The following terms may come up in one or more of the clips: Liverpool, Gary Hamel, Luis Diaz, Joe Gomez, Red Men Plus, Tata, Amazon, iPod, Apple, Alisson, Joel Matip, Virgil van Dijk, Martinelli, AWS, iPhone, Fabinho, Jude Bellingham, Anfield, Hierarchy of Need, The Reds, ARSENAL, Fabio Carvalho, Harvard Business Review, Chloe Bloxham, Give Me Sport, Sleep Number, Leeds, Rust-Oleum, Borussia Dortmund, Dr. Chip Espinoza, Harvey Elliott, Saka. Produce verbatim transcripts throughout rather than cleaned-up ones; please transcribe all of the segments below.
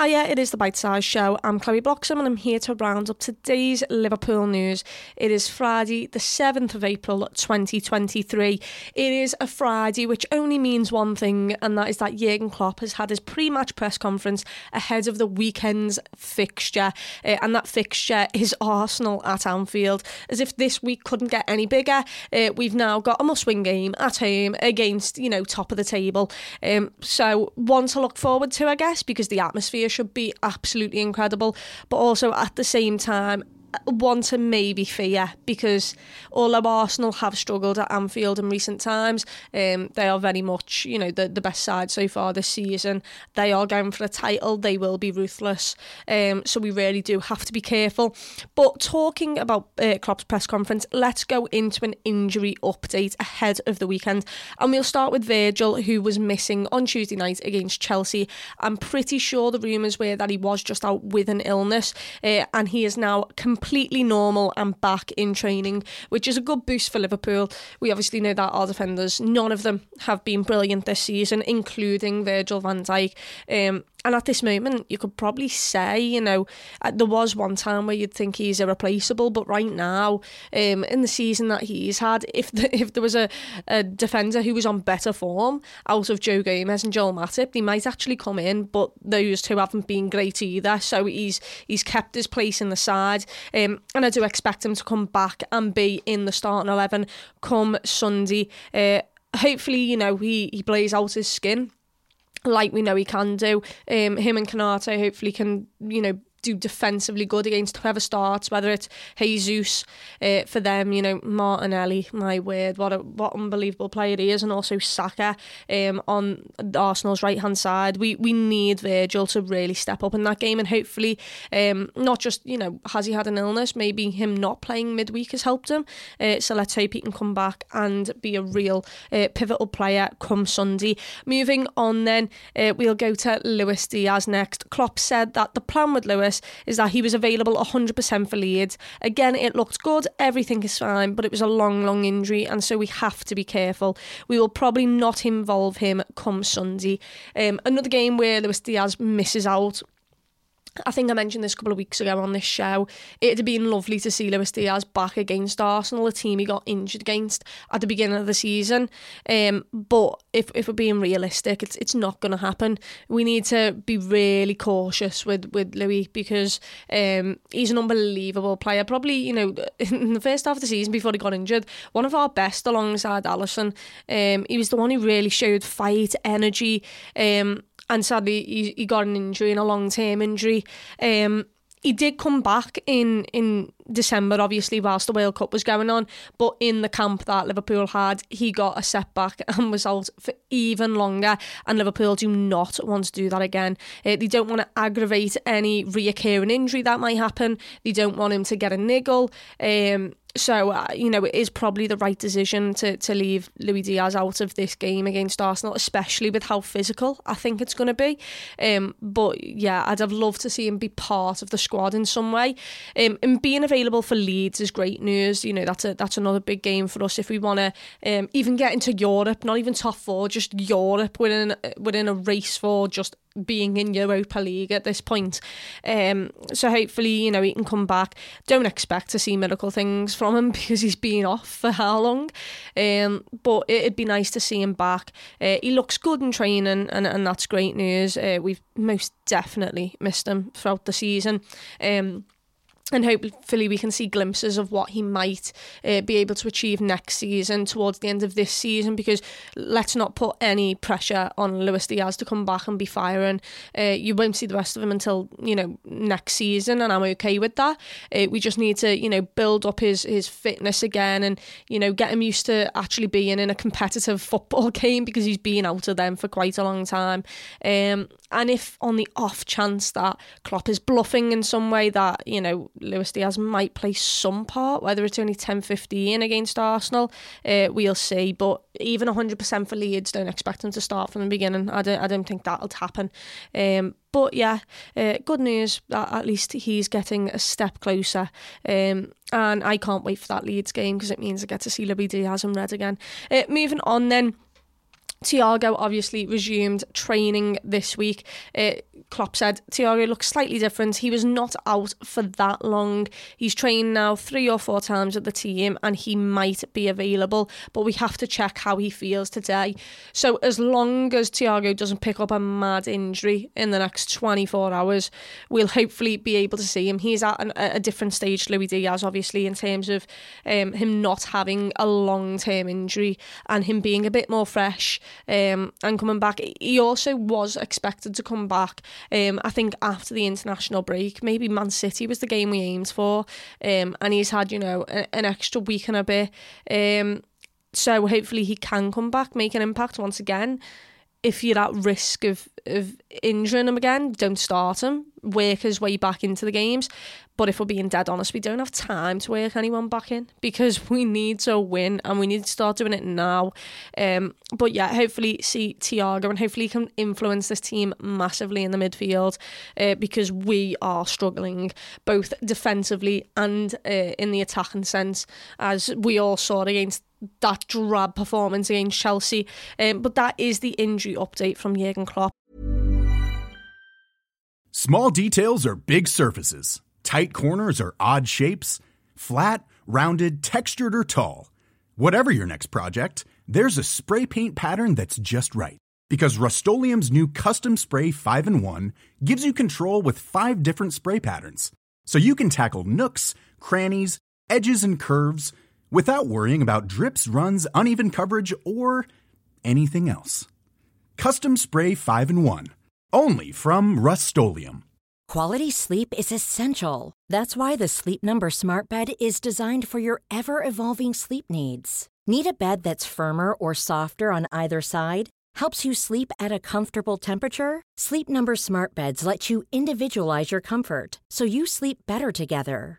Oh yeah, it is the Bite Size Show. I'm Chloe Bloxham and I'm here to round up today's Liverpool news. It is Friday the seventh of April twenty twenty-three. It is a Friday which only means one thing, and that is that Jurgen Klopp has had his pre-match press conference ahead of the weekend's fixture. Uh, and that fixture is Arsenal at Anfield. As if this week couldn't get any bigger, uh, we've now got a must-win game at home against, you know, top of the table. Um, so one to look forward to, I guess, because the atmosphere should be absolutely incredible, but also at the same time one to maybe fear, because although Arsenal have struggled at Anfield in recent times, um, they are very much, you know, the, the best side so far this season. They are going for a title. They will be ruthless. Um, so we really do have to be careful. But talking about uh, Klopp's press conference, let's go into an injury update ahead of the weekend. And we'll start with Virgil, who was missing on Tuesday night against Chelsea. I'm pretty sure the rumours were that he was just out with an illness, uh, and he is now completely completely normal and back in training, which is a good boost for Liverpool. We obviously know that our defenders, none of them have been brilliant this season, including Virgil van Dijk. Um, and at this moment, you could probably say, you know, there was one time where you'd think he's irreplaceable, but right now, um, in the season that he's had, if the, if there was a, a defender who was on better form out of Joe Gomez and Joel Matip, they might actually come in, but those two haven't been great either, so he's he's kept his place in the side. Um, and I do expect him to come back and be in the starting eleven come Sunday. Uh, hopefully, you know, he, he plays out his skin like we know he can do. Um, him and Canato hopefully can, you know, do defensively good against whoever starts, whether it's Jesus uh, for them, you know, Martinelli, my word, what a, what unbelievable player he is, and also Saka um, on Arsenal's right-hand side. We we need Virgil to really step up in that game, and hopefully um, not just, you know, has he had an illness, maybe him not playing midweek has helped him, uh, so let's hope he can come back and be a real uh, pivotal player come Sunday. Moving on then, uh, we'll go to Luis Diaz next. Klopp said that the plan with Luis is that he was available one hundred percent for Leeds. Again, it looked good, everything is fine, but it was a long, long injury, and so we have to be careful. We will probably not involve him come Sunday. Um, another game where Luis Diaz misses out. I think I mentioned this a couple of weeks ago on this show. It'd have been lovely to see Luis Diaz back against Arsenal, a team he got injured against at the beginning of the season. Um, but if if we're being realistic, it's it's not going to happen. We need to be really cautious with with Luis, because um, he's an unbelievable player. Probably, you know, in the first half of the season before he got injured, one of our best alongside Alisson. Um, he was the one who really showed fight, energy. Um, And sadly, he, he got an injury, and a long-term injury. Um, he did come back in, in December, obviously, whilst the World Cup was going on. But in the camp that Liverpool had, he got a setback and was out for even longer. And Liverpool do not want to do that again. Uh, they don't want to aggravate any reoccurring injury that might happen. They don't want him to get a niggle. Um So, uh, you know, it is probably the right decision to, to leave Luis Diaz out of this game against Arsenal, especially with how physical I think it's going to be. Um, but, yeah, I'd have loved to see him be part of the squad in some way. Um, and being available for Leeds is great news. You know, that's a, that's another big game for us if we want to um, even get into Europe, not even top four, just Europe. We're in, we're in a race for just being in Europa League at this point. Um, so hopefully, you know, he can come back. Don't expect to see miracle things from him because he's been off for how long. Um, but it'd be nice to see him back. Uh, he looks good in training, and, and that's great news. Uh, we've most definitely missed him throughout the season. Um, And hopefully we can see glimpses of what he might uh, be able to achieve next season, towards the end of this season, because let's not put any pressure on Luis Diaz to come back and be firing. Uh, you won't see the rest of him until, you know, next season, and I'm okay with that. Uh, we just need to, you know, build up his, his fitness again and, you know, get him used to actually being in a competitive football game, because he's been out of them for quite a long time. Um, and if on the off chance that Klopp is bluffing in some way, that, you know, Luis Diaz might play some part, whether it's only ten fifteen against Arsenal, uh, we'll see. But even one hundred percent for Leeds, don't expect him to start from the beginning. I don't, I don't think that'll happen. Um, but yeah, uh, good news that at least he's getting a step closer. Um, and I can't wait for that Leeds game, because it means I get to see Luis Diaz in red again. Uh, moving on then. THIAGO obviously resumed training this week. Uh, Klopp said THIAGO looks slightly different. He was not out for that long. He's trained now three or four times with the team, and he might be available, but we have to check how he feels today. So as long as THIAGO doesn't pick up a mad injury in the next twenty-four hours, we'll hopefully be able to see him. He's at an, a different stage to Luis Diaz, obviously, in terms of um, him not having a long-term injury and him being a bit more fresh. Um, and coming back, he also was expected to come back um, I think after the international break. Maybe Man City was the game we aimed for, um, and he's had, you know, a, an extra week and a bit, um, so hopefully he can come back, make an impact once again. If you're at risk of, of injuring him again, don't start him. Work his way back into the games. But if we're being dead honest, we don't have time to work anyone back in, because we need to win and we need to start doing it now. Um, but yeah, hopefully see THIAGO, and hopefully he can influence this team massively in the midfield, uh, because we are struggling both defensively and uh, in the attacking sense, as we all saw against that drab performance against Chelsea. Um, but that is the injury update from Jurgen Klopp. Small details are big surfaces. Tight corners are odd shapes. Flat, rounded, textured, or tall. Whatever your next project, there's a spray paint pattern that's just right. Because Rust-Oleum's new Custom Spray five in one gives you control with five different spray patterns. So you can tackle nooks, crannies, edges, and curves without worrying about drips, runs, uneven coverage, or anything else. Custom Spray five in one, only from Rust-Oleum. Quality sleep is essential. That's why the Sleep Number Smart Bed is designed for your ever-evolving sleep needs. Need a bed that's firmer or softer on either side? Helps you sleep at a comfortable temperature? Sleep Number Smart Beds let you individualize your comfort, so you sleep better together.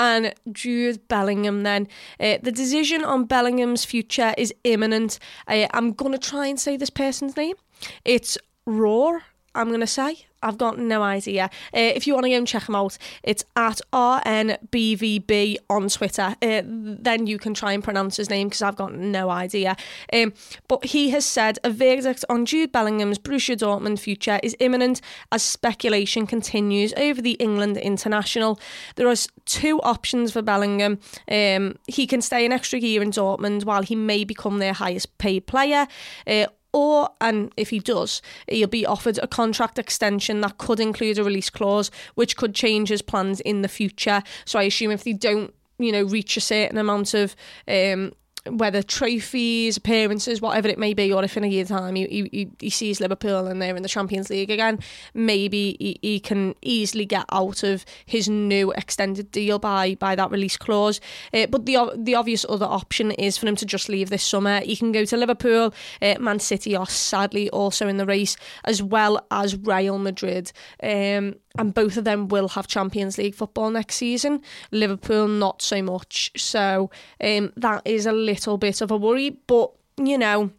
And Jude Bellingham then. Uh, the decision on Bellingham's future is imminent. Uh, I'm going to try and say this person's name. It's Roar, I'm going to say. I've got no idea. Uh, if you want to go and check him out, it's at r n b v b on Twitter. Uh, then you can try and pronounce his name, because I've got no idea. Um, but he has said a verdict on Jude Bellingham's Borussia Dortmund future is imminent as speculation continues over the England international. There are two options for Bellingham. Um, he can stay an extra year in Dortmund while he may become their highest paid player, uh, or, and if he does, he'll be offered a contract extension that could include a release clause, which could change his plans in the future. So I assume if they don't, you know, reach a certain amount of, um, whether trophies, appearances, whatever it may be, or if in a year's time he, he, he sees Liverpool and they're in the Champions League again, maybe he, he can easily get out of his new extended deal by by that release clause. Uh, but the the obvious other option is for him to just leave this summer. He can go to Liverpool. uh, Man City are sadly also in the race, as well as Real Madrid. Um, and both of them will have Champions League football next season. Liverpool, not so much. So um, that is a little bit of a worry, but, you know,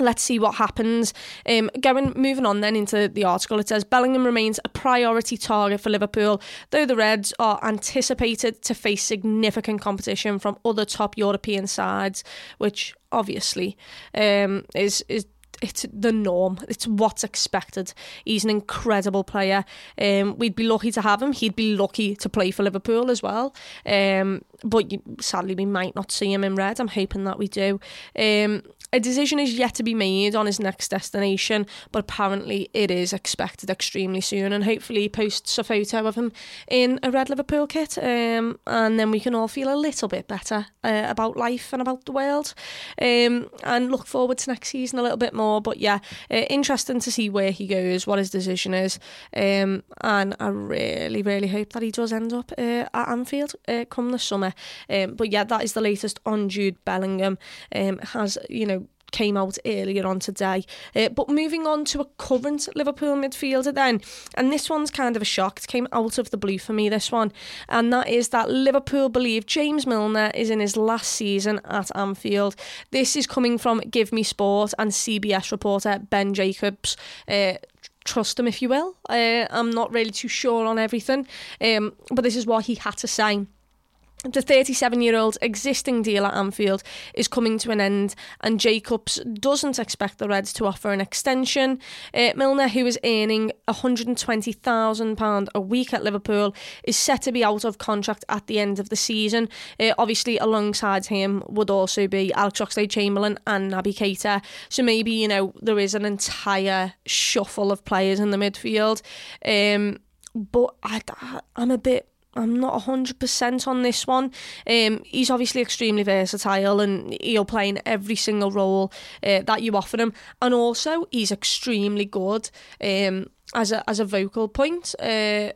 let's see what happens. Um, going moving on then into the article, it says Bellingham remains a priority target for Liverpool, though the Reds are anticipated to face significant competition from other top European sides, which obviously um, is is. It's the norm. It's what's expected. He's an incredible player. Um, we'd be lucky to have him. He'd be lucky to play for Liverpool as well. Um, but you, sadly, we might not see him in red. I'm hoping that we do. Um, a decision is yet to be made on his next destination, but apparently it is expected extremely soon. And hopefully he posts a photo of him in a red Liverpool kit. Um, and then we can all feel a little bit better uh, about life and about the world. Um, and look forward to next season a little bit more. But yeah, uh, interesting to see where he goes, what his decision is, um, and I really, really hope that he does end up uh, at Anfield uh, come the summer. Um, but yeah, that is the latest on Jude Bellingham. Um, has, you know, came out earlier on today. Uh, but moving on to a current Liverpool midfielder then, and this one's kind of a shock. It came out of the blue for me, this one, and that is that Liverpool believe James Milner is in his last season at Anfield. This is coming from Give Me Sport and C B S reporter Ben Jacobs. Uh, trust him if you will. Uh, I'm not really too sure on everything, um, but this is what he had to say. The thirty-seven-year-old's existing deal at Anfield is coming to an end, and Jacobs doesn't expect the Reds to offer an extension. Uh, Milner, who is earning one hundred twenty thousand pounds a week at Liverpool, is set to be out of contract at the end of the season. Uh, obviously, alongside him would also be Alex Oxlade-Chamberlain and Naby Keita. So maybe, you know, there is an entire shuffle of players in the midfield. Um, but I, I, I'm a bit... I'm not one hundred percent on this one. Um, he's obviously extremely versatile and he'll play in every single role uh, that you offer him. And also, he's extremely good um, as a as a vocal point. Uh,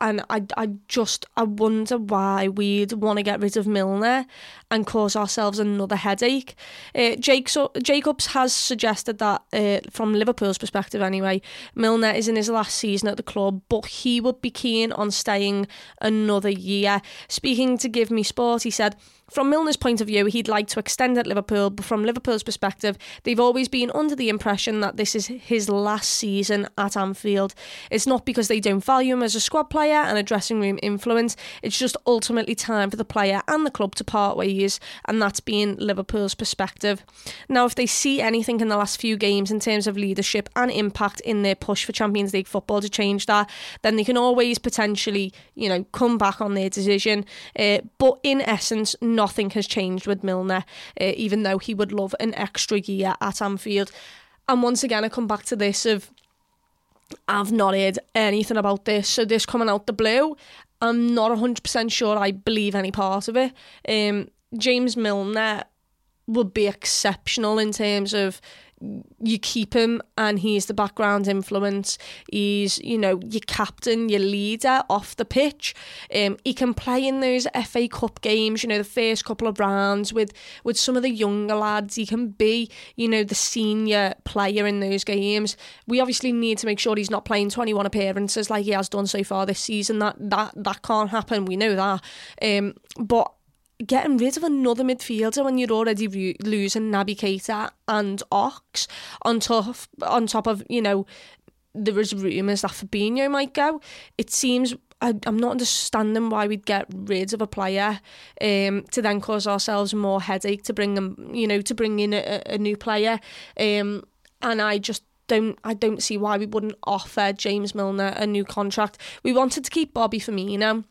and I, I just, I wonder why we'd want to get rid of Milner and cause ourselves another headache. Uh, Jake's, Jacobs has suggested that, uh, from Liverpool's perspective anyway, Milner is in his last season at the club, but he would be keen on staying another year. Speaking to Give Me Sport, he said, from Milner's point of view, he'd like to extend at Liverpool, but from Liverpool's perspective, they've always been under the impression that this is his last season at Anfield. It's not because they don't value him as a squad player and a dressing room influence. It's just ultimately time for the player and the club to part ways, and that's been Liverpool's perspective. Now, if they see anything in the last few games in terms of leadership and impact in their push for Champions League football to change that, then they can always potentially, you know, come back on their decision. Uh, but in essence, not Nothing has changed with Milner, uh, even though he would love an extra year at Anfield. And once again, I come back to this of, I've not heard anything about this. So this coming out the blue, I'm not one hundred percent sure I believe any part of it. Um, James Milner would be exceptional in terms of you keep him and he's the background influence. He's, you know, your captain, your leader off the pitch. Um, he can play in those F A Cup games, you know, the first couple of rounds with, with some of the younger lads. He can be, you know, the senior player in those games. We obviously need to make sure he's not playing twenty-one appearances like he has done so far this season. That that, that can't happen. We know that. Um, but getting rid of another midfielder when you're already re- losing Naby Keita and Ox on top, on top of, you know, there is rumours that Fabinho might go. It seems, I, I'm not understanding why we'd get rid of a player um, to then cause ourselves more headache to bring them, you know, to bring in a, a new player. Um, and I just, Don't, I don't see why we wouldn't offer James Milner a new contract. We wanted to keep Bobby Firmino.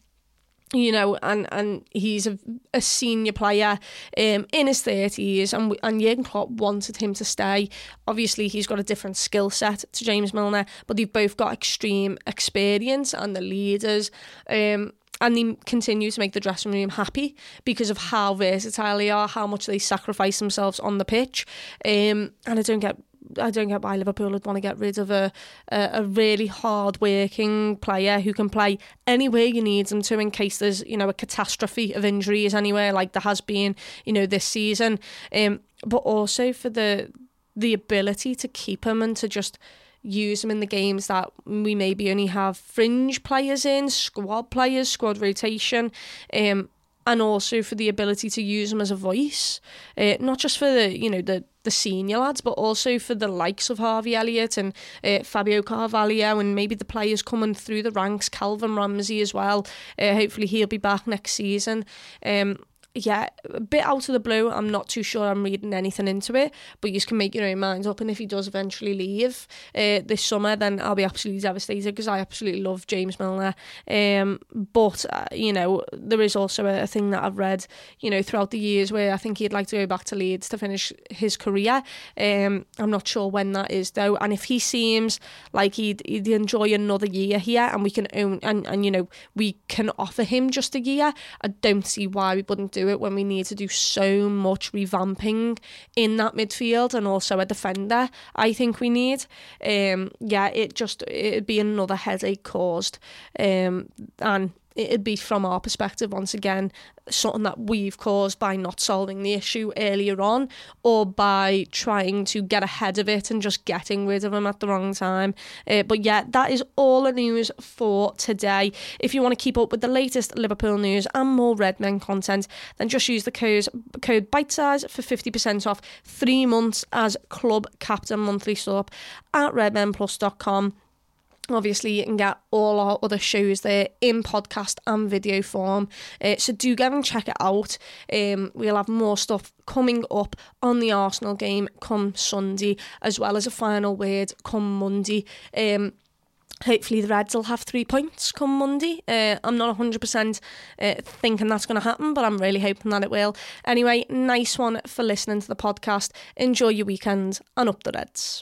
you know, and, and he's a, a senior player um, in his thirties, and, and Jurgen Klopp wanted him to stay. Obviously, he's got a different skill set to James Milner, but they've both got extreme experience and the leaders, um, and they continue to make the dressing room happy because of how versatile they are, how much they sacrifice themselves on the pitch, um, and I don't get... I don't get why Liverpool would want to get rid of a, a a really hard-working player who can play anywhere you need them to in case there's, you know, a catastrophe of injuries anywhere like there has been, you know, this season. Um, but also for the the ability to keep him and to just use them in the games that we maybe only have fringe players in, squad players, squad rotation, um, and also for the ability to use them as a voice, uh, not just for the, you know, the the senior lads, but also for the likes of Harvey Elliott and uh, Fabio Carvalho, and maybe the players coming through the ranks, Calvin Ramsey as well. Uh, hopefully he'll be back next season. Um, yeah, a bit out of the blue. I'm not too sure I'm reading anything into it, but you can make your own mind up. And if he does eventually leave uh, this summer, then I'll be absolutely devastated because I absolutely love James Milner. Um, but, uh, you know, there is also a, a thing that I've read, you know, throughout the years where I think he'd like to go back to Leeds to finish his career. Um, I'm not sure when that is, though. And if he seems like he'd, he'd enjoy another year here and we can own, and, and, you know, we can offer him just a year, I don't see why we wouldn't do it when we need to do so much revamping in that midfield, and also a defender I think we need. Um, yeah, it just it'd be another headache caused, um, and it'd be from our perspective once again something that we've caused by not solving the issue earlier on, or by trying to get ahead of it and just getting rid of them at the wrong time. Uh, but yeah, that is all the news for today. If you want to keep up with the latest Liverpool news and more Red Men content, then just use the code, code BITESIZE for fifty percent off three months as club captain monthly shop at red men plus dot com. Obviously, you can get all our other shows there in podcast and video form. Uh, so do go and check it out. Um, we'll have more stuff coming up on the Arsenal game come Sunday, as well as a final word come Monday. Um, hopefully the Reds will have three points come Monday. Uh, I'm not one hundred percent uh, thinking that's going to happen, but I'm really hoping that it will. Anyway, nice one for listening to the podcast. Enjoy your weekend, and up the Reds.